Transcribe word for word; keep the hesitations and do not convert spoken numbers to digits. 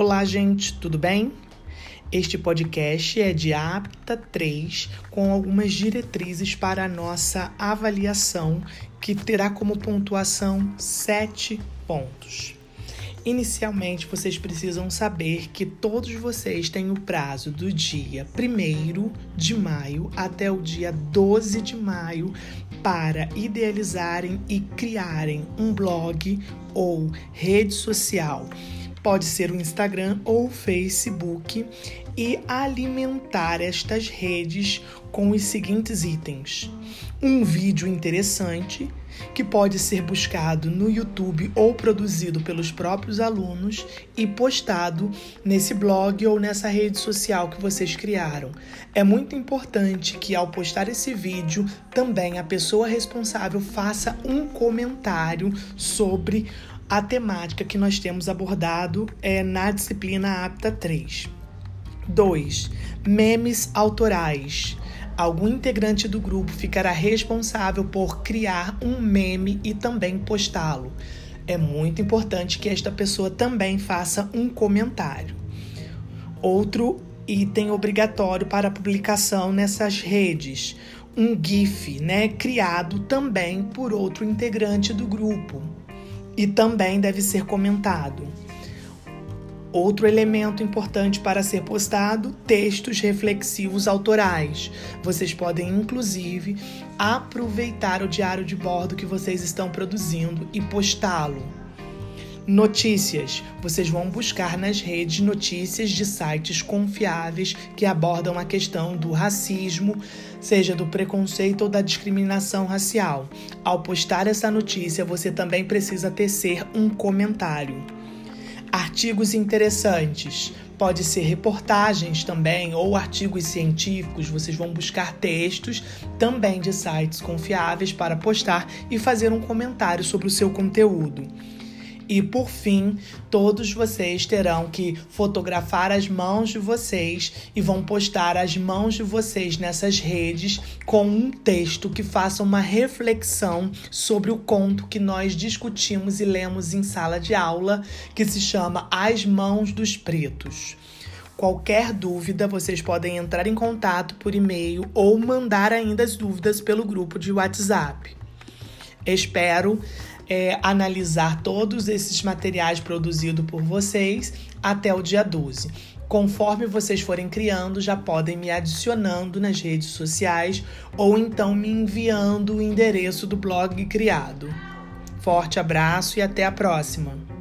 Olá, gente, tudo bem? Este podcast é de APTA três, com algumas diretrizes para a nossa avaliação, que terá como pontuação sete pontos. Inicialmente, vocês precisam saber que todos vocês têm o prazo do dia primeiro de maio até o dia doze de maio para idealizarem e criarem um blog ou rede social. Pode ser o Instagram ou o Facebook e alimentar estas redes com os seguintes itens. Um vídeo interessante, que pode ser buscado no YouTube ou produzido pelos próprios alunos e postado nesse blog ou nessa rede social que vocês criaram. É muito importante que, ao postar esse vídeo, também a pessoa responsável faça um comentário sobre a temática que nós temos abordado é na disciplina APTA três. dois. Memes autorais. Algum integrante do grupo ficará responsável por criar um meme e também postá-lo. É muito importante que esta pessoa também faça um comentário. Outro item obrigatório para publicação nessas redes, um GIF, né, criado também por outro integrante do grupo e também deve ser comentado. Outro elemento importante para ser postado, textos reflexivos autorais. Vocês podem, inclusive, aproveitar o diário de bordo que vocês estão produzindo e postá-lo. Notícias. Vocês vão buscar nas redes notícias de sites confiáveis que abordam a questão do racismo, seja do preconceito ou da discriminação racial. Ao postar essa notícia, você também precisa tecer um comentário. Artigos interessantes, pode ser reportagens também ou artigos científicos, vocês vão buscar textos também de sites confiáveis para postar e fazer um comentário sobre o seu conteúdo. E por fim, todos vocês terão que fotografar as mãos de vocês e vão postar as mãos de vocês nessas redes com um texto que faça uma reflexão sobre o conto que nós discutimos e lemos em sala de aula, que se chama As Mãos dos Pretos. Qualquer dúvida, vocês podem entrar em contato por e-mail ou mandar ainda as dúvidas pelo grupo de WhatsApp. Espero É, analisar todos esses materiais produzidos por vocês até o dia doze. Conforme vocês forem criando, já podem me adicionando nas redes sociais ou então me enviando o endereço do blog criado. Forte abraço e até a próxima!